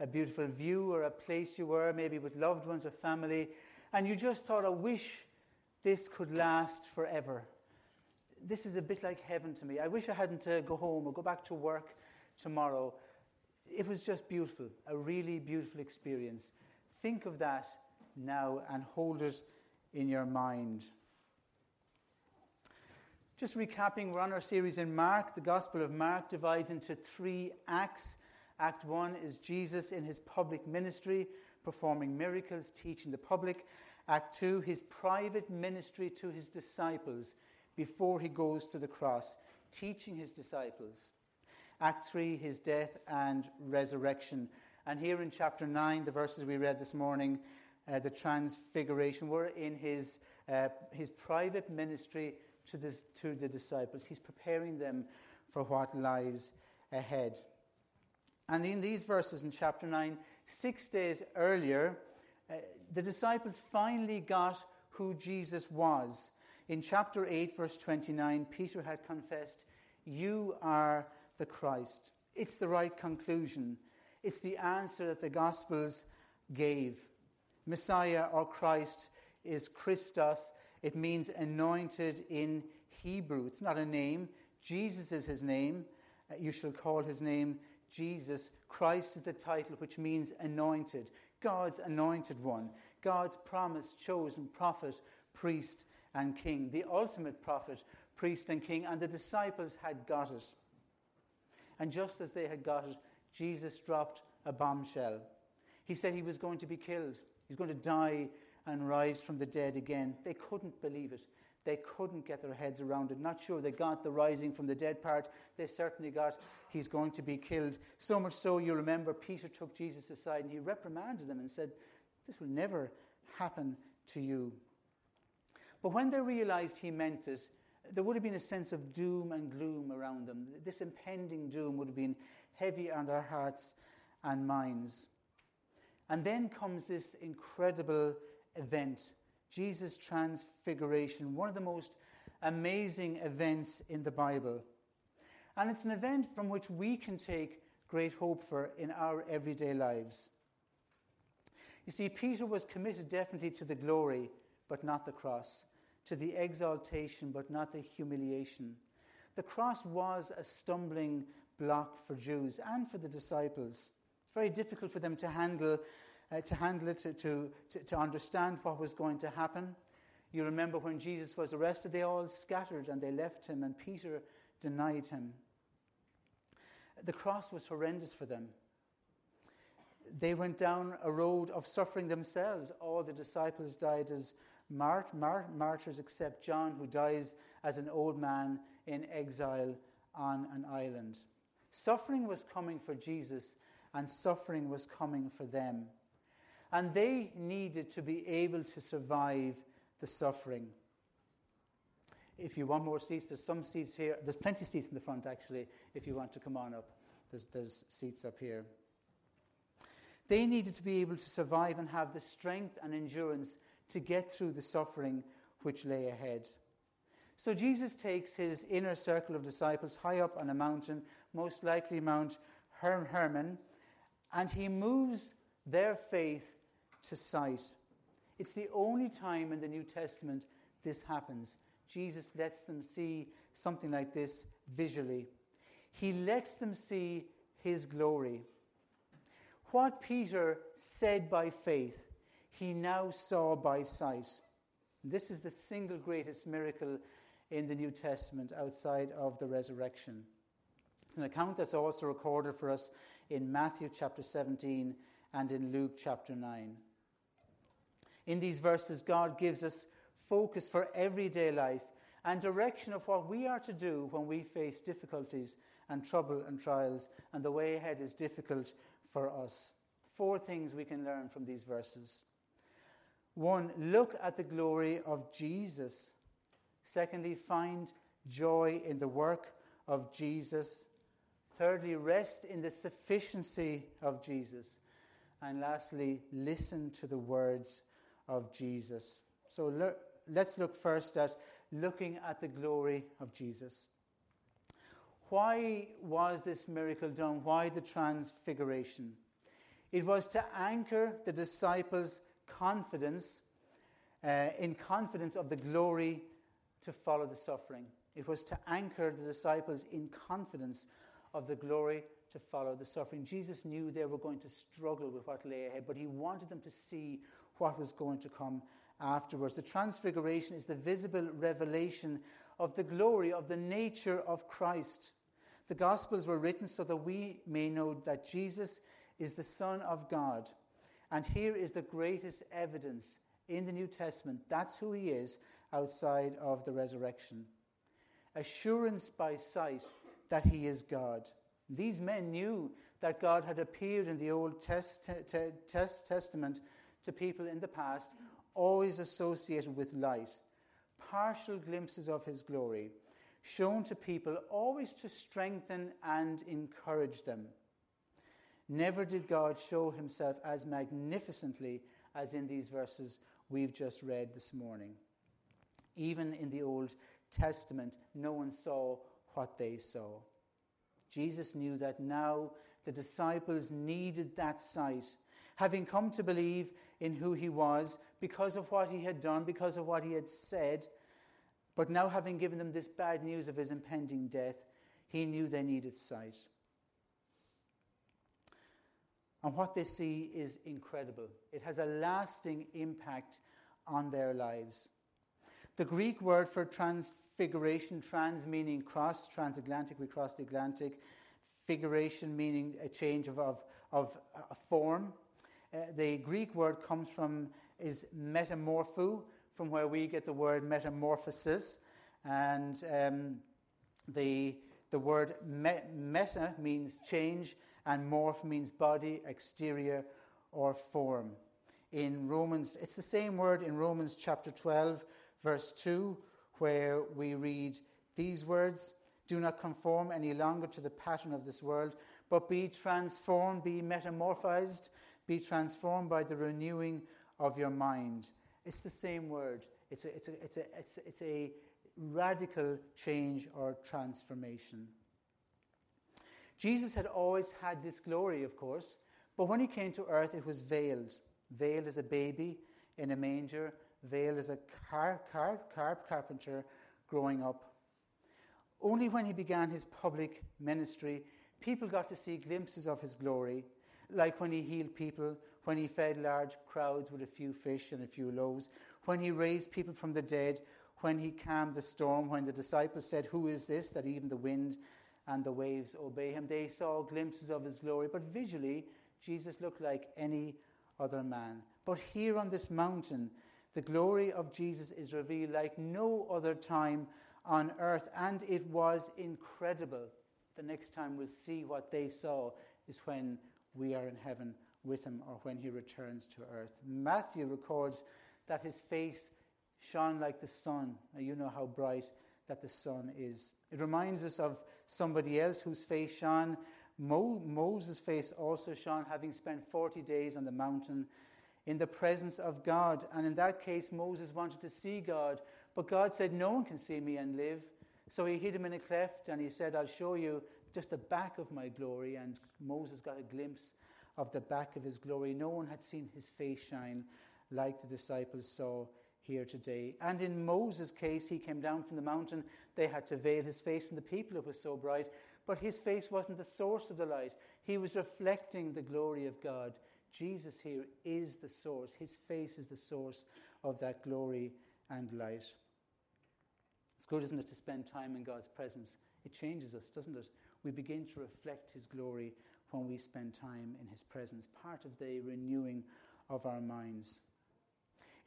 a beautiful view or a place you were, maybe with loved ones or family, and you just thought, I wish this could last forever. This is a bit like heaven to me. I wish I hadn't to go home or go back to work tomorrow. It was just beautiful, a really beautiful experience. Think of that now and hold it in your mind. Just recapping, we're on our series in Mark. The Gospel of Mark divides into three acts. Act 1 is Jesus in his public ministry, performing miracles, teaching the public. Act 2, his private ministry to his disciples before he goes to the cross, teaching his disciples. Act 3, his death and resurrection. And here in chapter 9, the verses we read this morning, the transfiguration, we're in his private ministry to the disciples. He's preparing them for what lies ahead. And in these verses in chapter 9, 6 days earlier, the disciples finally got who Jesus was. In chapter 8, verse 29, Peter had confessed, "You are the Christ." It's the right conclusion. It's the answer that the Gospels gave. Messiah or Christ is Christos. It means anointed in Hebrew. It's not a name. Jesus is his name. You shall call his name Jesus. Christ is the title, which means anointed. God's anointed one. God's promised, chosen prophet, priest and king. The ultimate prophet, priest and king. And the disciples had got it. And just as they had got it, Jesus dropped a bombshell. He said he was going to be killed. He's going to die and rise from the dead again. They couldn't believe it. They couldn't get their heads around it. Not sure they got the rising from the dead part. They certainly got he's going to be killed. So much so, you remember, Peter took Jesus aside and he reprimanded them and said, "This will never happen to you." But when they realized he meant it, there would have been a sense of doom and gloom around them. This impending doom would have been heavy on their hearts and minds. And then comes this incredible event, Jesus' transfiguration, one of the most amazing events in the Bible. And it's an event from which we can take great hope for in our everyday lives. You see, Peter was committed definitely to the glory, but not the cross, to the exaltation, but not the humiliation. The cross was a stumbling block for Jews and for the disciples. It's very difficult for them to understand what was going to happen. You remember when Jesus was arrested, they all scattered and they left him, and Peter denied him. The cross was horrendous for them. They went down a road of suffering themselves. All the disciples died as martyrs except John, who dies as an old man in exile on an island. Suffering was coming for Jesus, and suffering was coming for them. And they needed to be able to survive the suffering. If you want more seats, there's some seats here. There's plenty of seats in the front, actually, if you want to come on up. There's seats up here. They needed to be able to survive and have the strength and endurance to get through the suffering which lay ahead. So Jesus takes his inner circle of disciples high up on a mountain, most likely Mount Hermon, and he moves their faith to sight. It's the only time in the New Testament this happens. Jesus lets them see something like this visually. He lets them see his glory. What Peter said by faith, he now saw by sight. This is the single greatest miracle in the New Testament outside of the resurrection. It's an account that's also recorded for us in Matthew chapter 17 and in Luke chapter 9. In these verses, God gives us focus for everyday life and direction of what we are to do when we face difficulties and trouble and trials, and the way ahead is difficult for us. 4 things we can learn from these verses. 1, look at the glory of Jesus. Secondly, find joy in the work of Jesus. Thirdly, rest in the sufficiency of Jesus. And lastly, listen to the words of Jesus. So let's look first at looking at the glory of Jesus. Why was this miracle done? Why the transfiguration? It was to anchor the disciples' confidence of the glory to follow the suffering. It was to anchor the disciples in confidence of the glory to follow the suffering. Jesus knew they were going to struggle with what lay ahead, but he wanted them to see what was going to come afterwards. The transfiguration is the visible revelation of the glory, of the nature of Christ. The Gospels were written so that we may know that Jesus is the Son of God. And here is the greatest evidence in the New Testament. That's who he is outside of the resurrection. Assurance by sight that he is God. These men knew that God had appeared in the Old Testament to people in the past, always associated with light. Partial glimpses of his glory, shown to people always to strengthen and encourage them. Never did God show himself as magnificently as in these verses we've just read this morning. Even in the Old Testament, no one saw what they saw. Jesus knew that now the disciples needed that sight, having come to believe in who he was because of what he had done, because of what he had said. But now, having given them this bad news of his impending death, he knew they needed sight. And what they see is incredible. It has a lasting impact on their lives. The Greek word for transfiguration, trans meaning cross, transatlantic, we cross the Atlantic, figuration meaning a change of form. The Greek word is metamorpho, from where we get the word metamorphosis, and the word meta means change, and morph means body, exterior, or form. In Romans, it's the same word in Romans chapter 12, verse 2, where we read these words: "Do not conform any longer to the pattern of this world, but be transformed, be metamorphized, be transformed by the renewing of your mind." It's the same word. It's a radical change or transformation. Jesus had always had this glory, of course, but when he came to earth, it was veiled. Veiled as a baby in a manger, veiled as a carpenter growing up. Only when he began his public ministry, people got to see glimpses of his glory, like when he healed people, when he fed large crowds with a few fish and a few loaves, when he raised people from the dead, when he calmed the storm, when the disciples said, "Who is this, that even the wind and the waves obey him?" They saw glimpses of his glory, but visually, Jesus looked like any other man. But here on this mountain, the glory of Jesus is revealed like no other time on earth, and it was incredible. The next time we'll see what they saw is when we are in heaven with him, or when he returns to earth. Matthew records that his face shone like the sun. Now, you know how bright that the sun is. It reminds us of somebody else whose face shone. Moses' face also shone, having spent 40 days on the mountain in the presence of God. And in that case, Moses wanted to see God, but God said, "No one can see me and live." So he hid him in a cleft, and he said, "I'll show you just the back of my glory." And Moses got a glimpse of the back of his glory. No one had seen his face shine like the disciples saw here today. And in Moses' case, he came down from the mountain. They had to veil his face from the people. It was so bright. But his face wasn't the source of the light. He was reflecting the glory of God. Jesus here is the source. His face is the source of that glory and light. It's good, isn't it, to spend time in God's presence? It changes us, doesn't it? We begin to reflect his glory when we spend time in his presence, part of the renewing of our minds.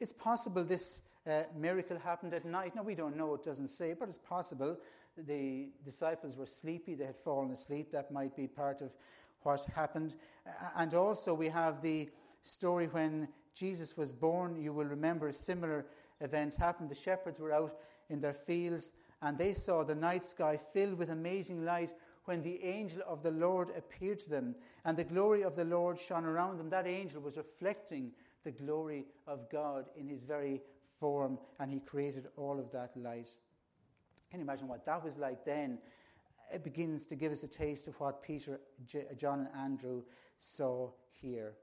It's possible this miracle happened at night. Now, we don't know, it doesn't say, but it's possible. The disciples were sleepy, they had fallen asleep. That might be part of what happened. And also we have the story when Jesus was born. You will remember a similar event happened. The shepherds were out in their fields, and they saw the night sky filled with amazing light when the angel of the Lord appeared to them, and the glory of the Lord shone around them. That angel was reflecting the glory of God in his very form, and he created all of that light. Can you imagine what that was like then? It begins to give us a taste of what Peter, John and Andrew saw here.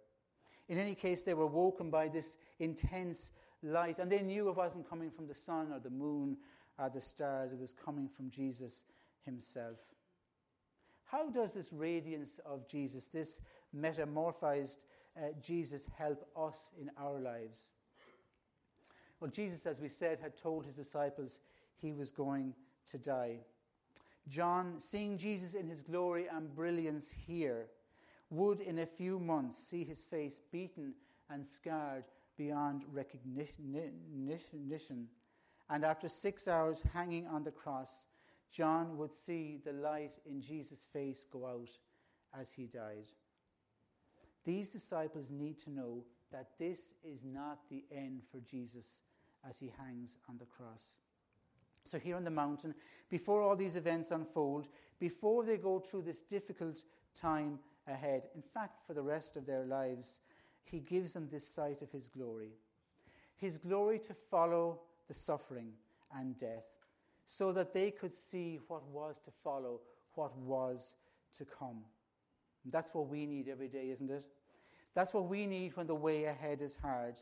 In any case, they were woken by this intense light, and they knew it wasn't coming from the sun or the moon or the stars. It was coming from Jesus himself. How does this radiance of Jesus, this metamorphosed Jesus, help us in our lives? Well, Jesus, as we said, had told his disciples he was going to die. John, seeing Jesus in his glory and brilliance here, would in a few months see his face beaten and scarred beyond recognition. And after 6 hours hanging on the cross, John would see the light in Jesus' face go out as he died. These disciples need to know that this is not the end for Jesus as he hangs on the cross. So here on the mountain, before all these events unfold, before they go through this difficult time ahead, in fact, for the rest of their lives, he gives them this sight of his glory to follow the suffering and death, so that they could see what was to follow, what was to come. And that's what we need every day, isn't it? That's what we need when the way ahead is hard.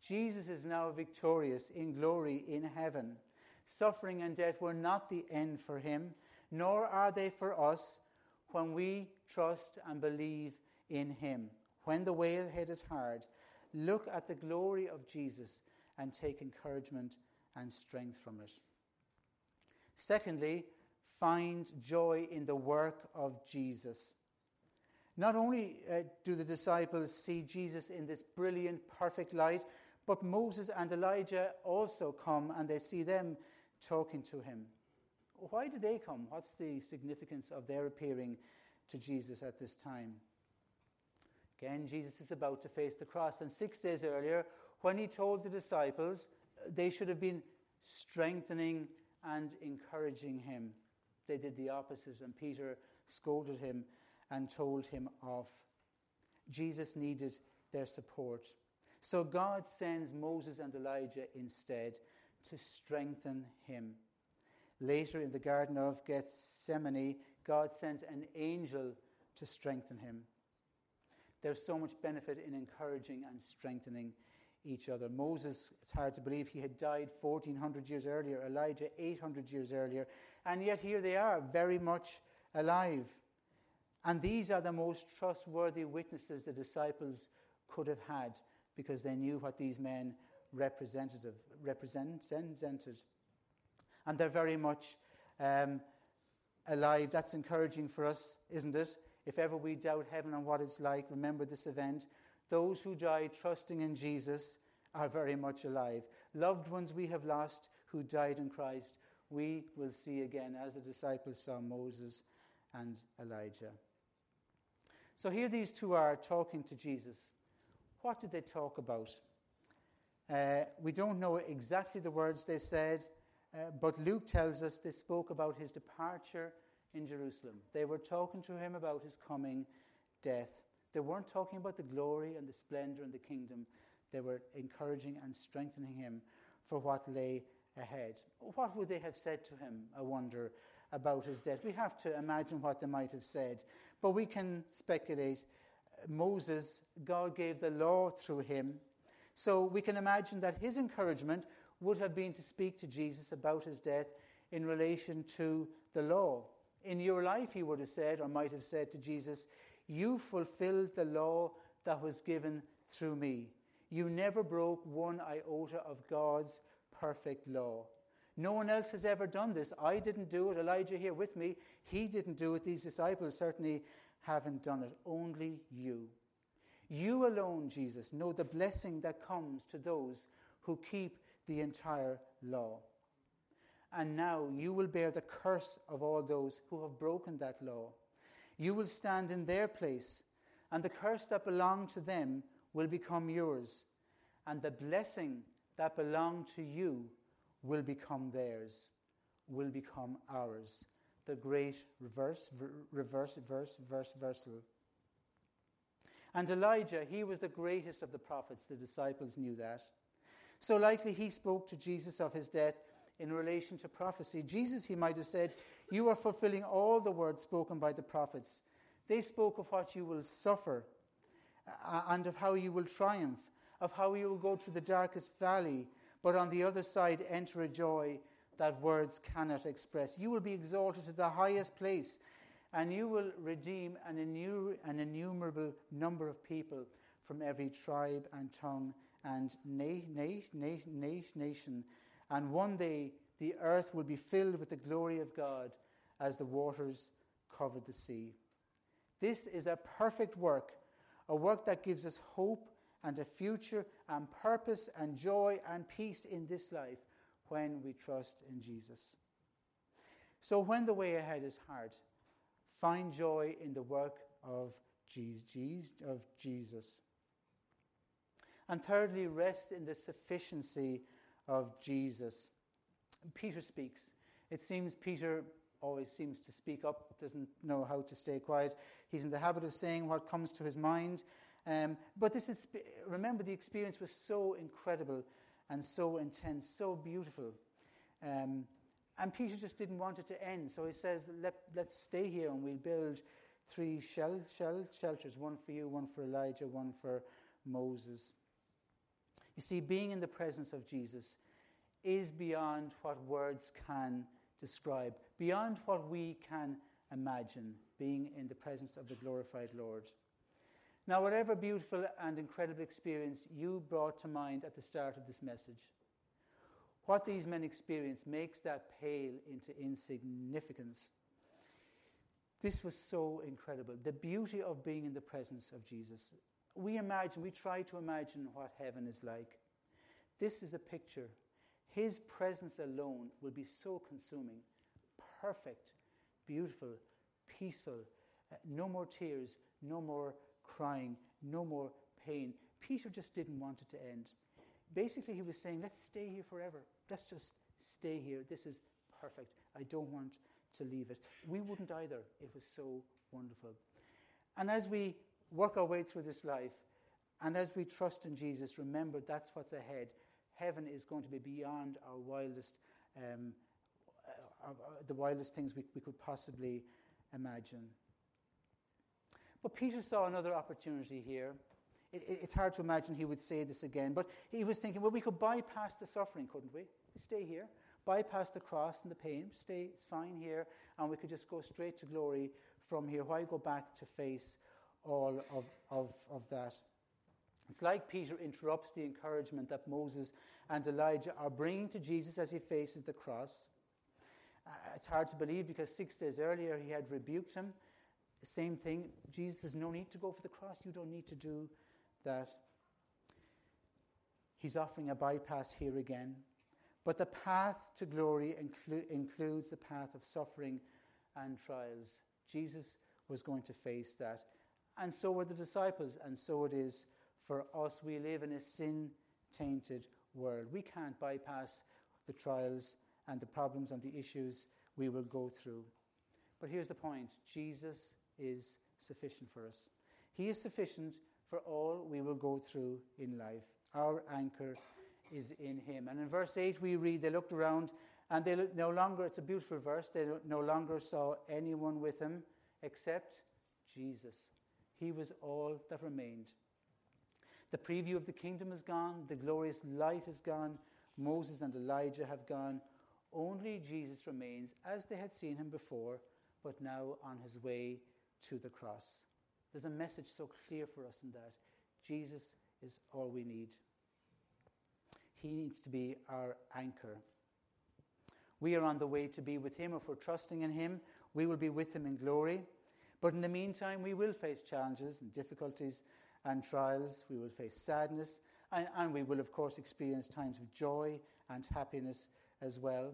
Jesus is now victorious in glory in heaven. Suffering and death were not the end for him, nor are they for us when we trust and believe in him. When the way ahead is hard, look at the glory of Jesus and take encouragement and strength from it. Secondly, find joy in the work of Jesus. Not only do the disciples see Jesus in this brilliant, perfect light, but Moses and Elijah also come and they see them talking to him. Why do they come? What's the significance of their appearing to Jesus at this time? Again, Jesus is about to face the cross, and 6 days earlier, when he told the disciples, they should have been strengthening and encouraging him. They did the opposite, and Peter scolded him and told him off. Jesus needed their support. So God sends Moses and Elijah instead to strengthen him. Later in the Garden of Gethsemane, God sent an angel to strengthen him. There's so much benefit in encouraging and strengthening each other. Moses, it's hard to believe, he had died 1,400 years earlier, Elijah 800 years earlier, and yet here they are, very much alive. And these are the most trustworthy witnesses the disciples could have had, because they knew what these men represented. And they're very much alive. That's encouraging for us, isn't it? If ever we doubt heaven and what it's like, remember this event. Those who die trusting in Jesus are very much alive. Loved ones we have lost who died in Christ, we will see again, as the disciples saw Moses and Elijah. So here these two are talking to Jesus. What did they talk about? We don't know exactly the words they said, but Luke tells us they spoke about his departure in Jerusalem. They were talking to him about his coming death. They weren't talking about the glory and the splendor and the kingdom. They were encouraging and strengthening him for what lay ahead. What would they have said to him, I wonder, about his death? We have to imagine what they might have said, but we can speculate. Moses, God gave the law through him, so we can imagine that his encouragement would have been to speak to Jesus about his death in relation to the law. In your life, he would have said, or might have said to Jesus, "You fulfilled the law that was given through me. You never broke one iota of God's perfect law. No one else has ever done this. I didn't do it. Elijah here with me, he didn't do it. These disciples certainly haven't done it. Only you. You alone, Jesus, know the blessing that comes to those who keep the entire law. And now you will bear the curse of all those who have broken that law. You will stand in their place, and the curse that belonged to them will become yours, and the blessing that belonged to you will become theirs, will become ours." The great reversal. And Elijah, he was the greatest of the prophets. The disciples knew that. So likely he spoke to Jesus of his death in relation to prophecy. Jesus, he might have said, "You are fulfilling all the words spoken by the prophets. They spoke of what you will suffer and of how you will triumph, of how you will go through the darkest valley, but on the other side enter a joy that words cannot express. You will be exalted to the highest place, and you will redeem an innumerable number of people from every tribe and tongue and nation. And one day the earth will be filled with the glory of God as the waters covered the sea. This is a perfect work, a work that gives us hope and a future and purpose and joy and peace in this life when we trust in Jesus. So when the way ahead is hard, find joy in the work of Jesus. And thirdly, rest in the sufficiency of Jesus. Peter speaks. It seems Peter always seems to speak up, doesn't know how to stay quiet. He's in the habit of saying what comes to his mind. But this is, remember, the experience was so incredible and so intense, so beautiful. And Peter just didn't want it to end. So he says, let's stay here and we'll build three shelters, one for you, one for Elijah, one for Moses. You see, being in the presence of Jesus is beyond what words can describe, beyond what we can imagine, being in the presence of the glorified Lord. Now, whatever beautiful and incredible experience you brought to mind at the start of this message, what these men experienced makes that pale into insignificance. This was so incredible, the beauty of being in the presence of Jesus. We try to imagine what heaven is like. This is a picture. His presence alone will be so consuming, perfect, beautiful, peaceful, no more tears, no more crying, no more pain. Peter just didn't want it to end. Basically, he was saying, let's stay here forever. Let's just stay here. This is perfect. I don't want to leave it. We wouldn't either. It was so wonderful. And as we work our way through this life, and as we trust in Jesus, remember that's what's ahead. Heaven is going to be beyond our wildest, the wildest things we could possibly imagine. But Peter saw another opportunity here. It's hard to imagine he would say this again, but he was thinking, well, we could bypass the suffering, couldn't we? Stay here, bypass the cross and the pain, stay, it's fine here, and we could just go straight to glory from here. Why go back to face all of that? It's like Peter interrupts the encouragement that Moses and Elijah are bringing to Jesus as he faces the cross. It's hard to believe because 6 days earlier he had rebuked him. Same thing, Jesus, there's no need to go for the cross. You don't need to do that. He's offering a bypass here again. But the path to glory includes the path of suffering and trials. Jesus was going to face that. And so were the disciples, and so it is for us. We live in a sin-tainted world. We can't bypass the trials and the problems and the issues we will go through. But here's the point. Jesus is sufficient for us. He is sufficient for all we will go through in life. Our anchor is in him. And in verse 8 we read, they looked around and they no longer, it's a beautiful verse, they no longer saw anyone with him except Jesus. He was all that remained. The preview of the kingdom is gone. The glorious light is gone. Moses and Elijah have gone. Only Jesus remains as they had seen him before, but now on his way to the cross. There's a message so clear for us in that. Jesus is all we need. He needs to be our anchor. We are on the way to be with him. If we're trusting in him, we will be with him in glory. But in the meantime, we will face challenges and difficulties and trials. We will face sadness, and we will, of course, experience times of joy and happiness as well.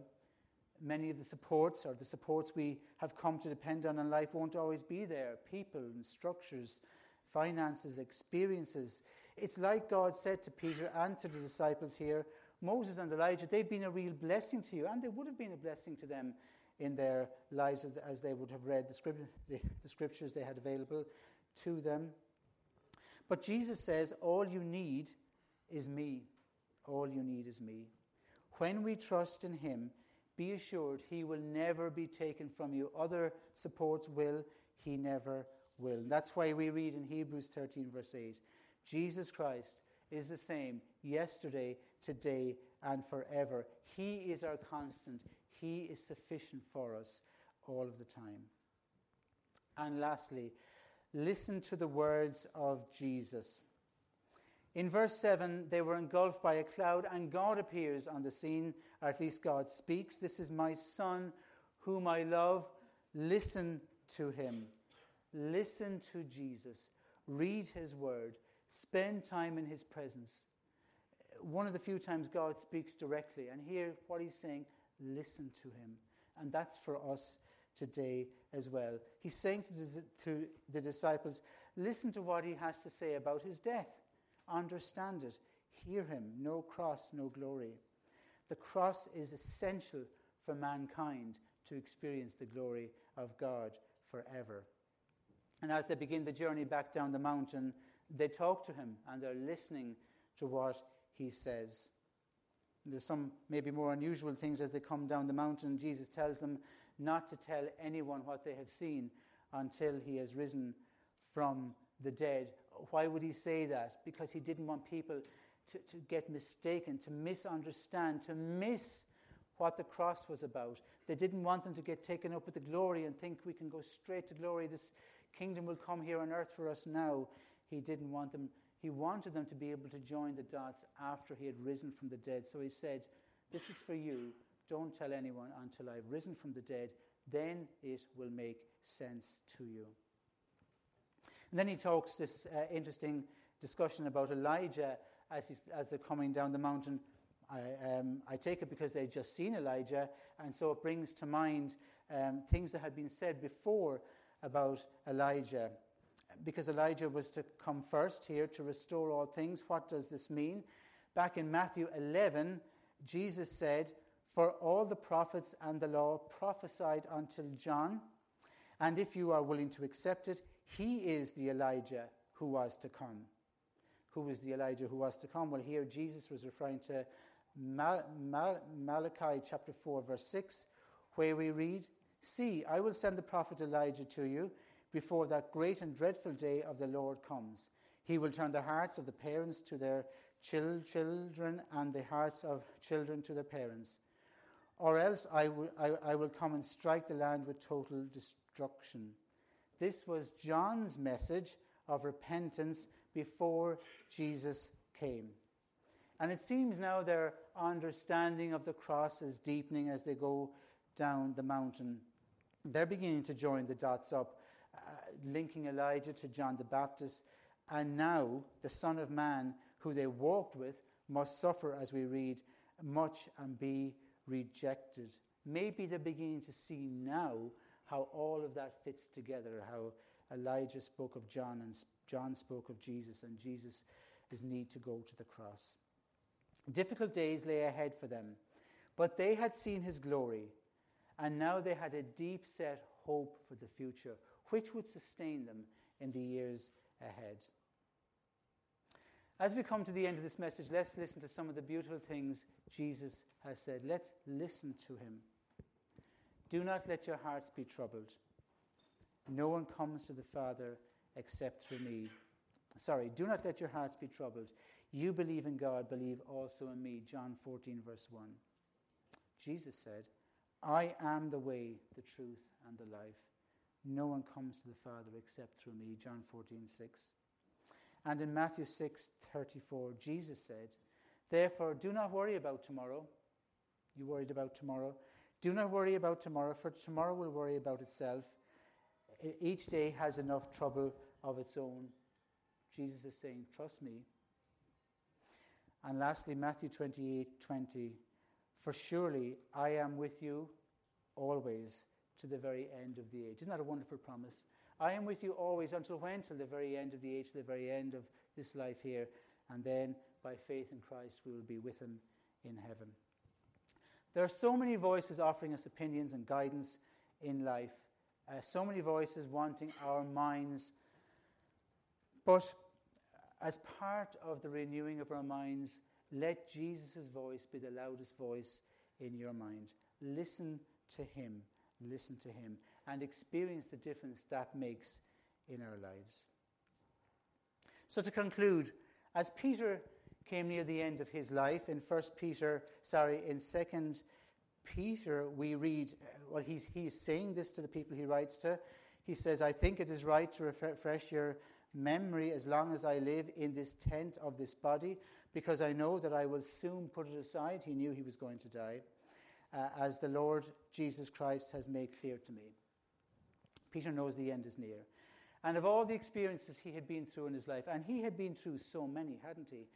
Many of the supports, or the supports we have come to depend on in life, won't always be there. People and structures, finances, experiences. It's like God said to Peter and to the disciples here, Moses and Elijah, they've been a real blessing to you, and they would have been a blessing to them in their lives as they would have read the scriptures they had available to them. But Jesus says, all you need is me. All you need is me. When we trust in him, be assured he will never be taken from you. Other supports will, he never will. That's why we read in Hebrews 13 verse 8, Jesus Christ is the same yesterday, today, and forever. He is our constant. He is sufficient for us all of the time. And lastly, listen to the words of Jesus. In verse 7, they were engulfed by a cloud, and God appears on the scene, or at least God speaks. This is my Son, whom I love. Listen to him. Listen to Jesus. Read his word. Spend time in his presence. One of the few times God speaks directly, and hear what he's saying. Listen to him. And that's for us today as well. He's saying to the disciples, listen to what he has to say about his death. Understand it. Hear him. No cross, no glory. The cross is essential for mankind to experience the glory of God forever. And as they begin the journey back down the mountain, they talk to him and they're listening to what he says. There's some maybe more unusual things as they come down the mountain. Jesus tells them not to tell anyone what they have seen until he has risen from the dead. Why would he say that? Because he didn't want people to get mistaken, to misunderstand, to miss what the cross was about. They didn't want them to get taken up with the glory and think we can go straight to glory. This kingdom will come here on earth for us now. He didn't want them. He wanted them to be able to join the dots after he had risen from the dead. So he said, this is for you. Don't tell anyone until I've risen from the dead. Then it will make sense to you. And then he talks this interesting discussion about Elijah as they're coming down the mountain. I take it because they've just seen Elijah, and so it brings to mind things that had been said before about Elijah. Because Elijah was to come first here to restore all things. What does this mean? Back in Matthew 11, Jesus said, for all the prophets and the law prophesied until John, and if you are willing to accept it, he is the Elijah who was to come. Who is the Elijah who was to come? Well, here Jesus was referring to Malachi chapter 4, verse 6, where we read, see, I will send the prophet Elijah to you before that great and dreadful day of the Lord comes. He will turn the hearts of the parents to their children and the hearts of children to their parents. Or else I will come and strike the land with total destruction. This was John's message of repentance before Jesus came. And it seems now their understanding of the cross is deepening as they go down the mountain. They're beginning to join the dots up, linking Elijah to John the Baptist. And now the Son of Man, who they walked with, must suffer, as we read, much and be rejected. Maybe they're beginning to see now how all of that fits together, how Elijah spoke of John and John spoke of Jesus, and Jesus' need to go to the cross. Difficult days lay ahead for them, but they had seen his glory, and now they had a deep-set hope for the future, which would sustain them in the years ahead. As we come to the end of this message, let's listen to some of the beautiful things Jesus has said. Let's listen to him. Do not let your hearts be troubled. No one comes to the Father except through me. Do not let your hearts be troubled. You believe in God, believe also in me. John 14, verse 1. Jesus said, I am the way, the truth, and the life. No one comes to the Father except through me. John 14, 6. And in Matthew 6, 34, Jesus said, therefore, do not worry about tomorrow. You worried about tomorrow? Do not worry about tomorrow, for tomorrow will worry about itself. Each day has enough trouble of its own. Jesus is saying, trust me. And lastly, Matthew 28, 20. For surely I am with you always to the very end of the age. Isn't that a wonderful promise? I am with you always until when? Till the very end of the age, to the very end of this life here. And then by faith in Christ, we will be with him in heaven. There are so many voices offering us opinions and guidance in life. So many voices wanting our minds. But as part of the renewing of our minds, let Jesus' voice be the loudest voice in your mind. Listen to him. Listen to him. And experience the difference that makes in our lives. So to conclude, as Peter came near the end of his life in 2 Peter, we read, well, he's saying this to the people he writes to. He says, I think it is right to refresh your memory as long as I live in this tent of this body, because I know that I will soon put it aside. He knew he was going to die, as the Lord Jesus Christ has made clear to me. Peter knows the end is near. And of all the experiences he had been through in his life, and he had been through so many, hadn't he?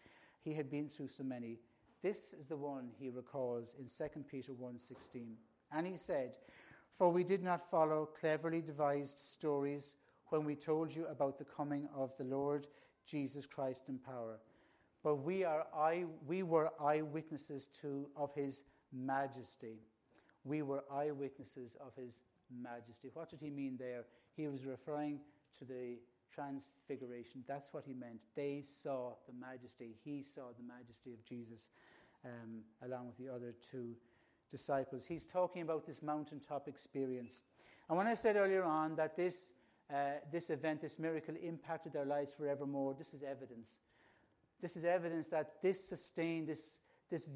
He had been through so many. This is the one he recalls in 2 Peter 1:16. And he said, for we did not follow cleverly devised stories when we told you about the coming of the Lord Jesus Christ in power, but we were eyewitnesses of his majesty. We were eyewitnesses of his majesty. What did he mean there? He was referring to the transfiguration. That's what he meant. They saw the majesty. He saw the majesty of Jesus along with the other two disciples. He's talking about this mountaintop experience. And when I said earlier on that this event, this miracle impacted their lives forevermore, this is evidence. This is evidence that this sustained, this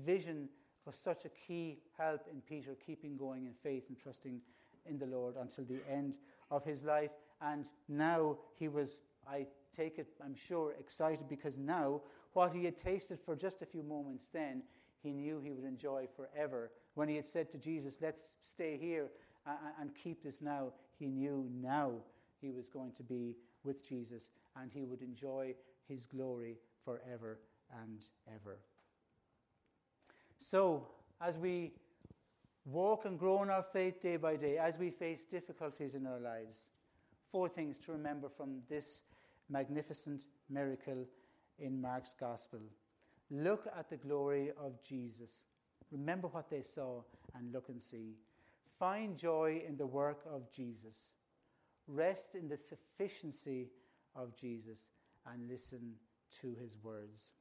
vision was such a key help in Peter keeping going in faith and trusting in the Lord until the end of his life. And now he was, I take it, I'm sure, excited, because now what he had tasted for just a few moments then, he knew he would enjoy forever. When he had said to Jesus, let's stay here and keep this now, he knew now he was going to be with Jesus and he would enjoy his glory forever and ever. So, as we walk and grow in our faith day by day, as we face difficulties in our lives, four things to remember from this magnificent miracle in Mark's Gospel. Look at the glory of Jesus. Remember what they saw and look and see. Find joy in the work of Jesus. Rest in the sufficiency of Jesus and listen to his words.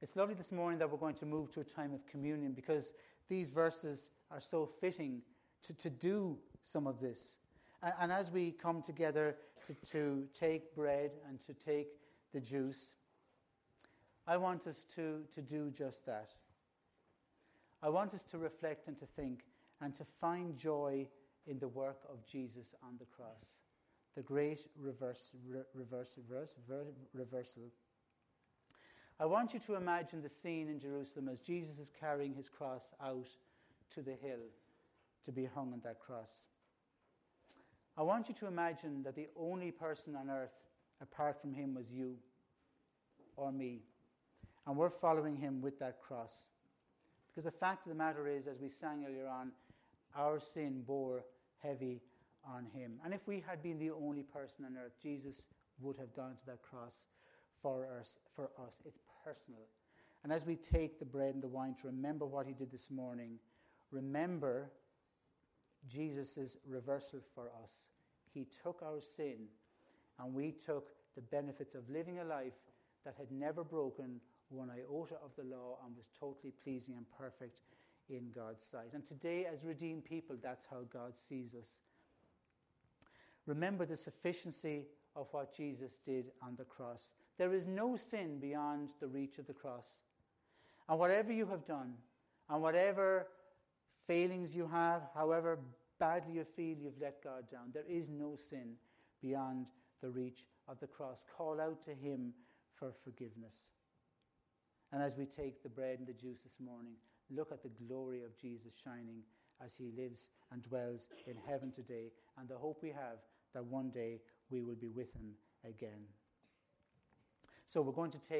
It's lovely this morning that we're going to move to a time of communion, because these verses are so fitting to do some of this. And as we come together to take bread and to take the juice, I want us to do just that. I want us to reflect and to think and to find joy in the work of Jesus on the cross, the great reversal. I want you to imagine the scene in Jerusalem as Jesus is carrying his cross out to the hill to be hung on that cross. I want you to imagine that the only person on earth apart from him was you or me. And we're following him with that cross. Because the fact of the matter is, as we sang earlier on, our sin bore heavy on him. And if we had been the only person on earth, Jesus would have gone to that cross for us. It's personal. And as we take the bread and the wine to remember what he did this morning, remember Jesus' reversal for us. He took our sin, and we took the benefits of living a life that had never broken one iota of the law and was totally pleasing and perfect in God's sight. And today, as redeemed people, that's how God sees us. Remember the sufficiency of what Jesus did on the cross. There is no sin beyond the reach of the cross. And whatever you have done, and whatever failings you have, however badly you feel you've let God down, there is no sin beyond the reach of the cross. Call out to him for forgiveness. And as we take the bread and the juice this morning, look at the glory of Jesus shining as he lives and dwells in heaven today, and the hope we have that one day we will be with him again. So we're going to take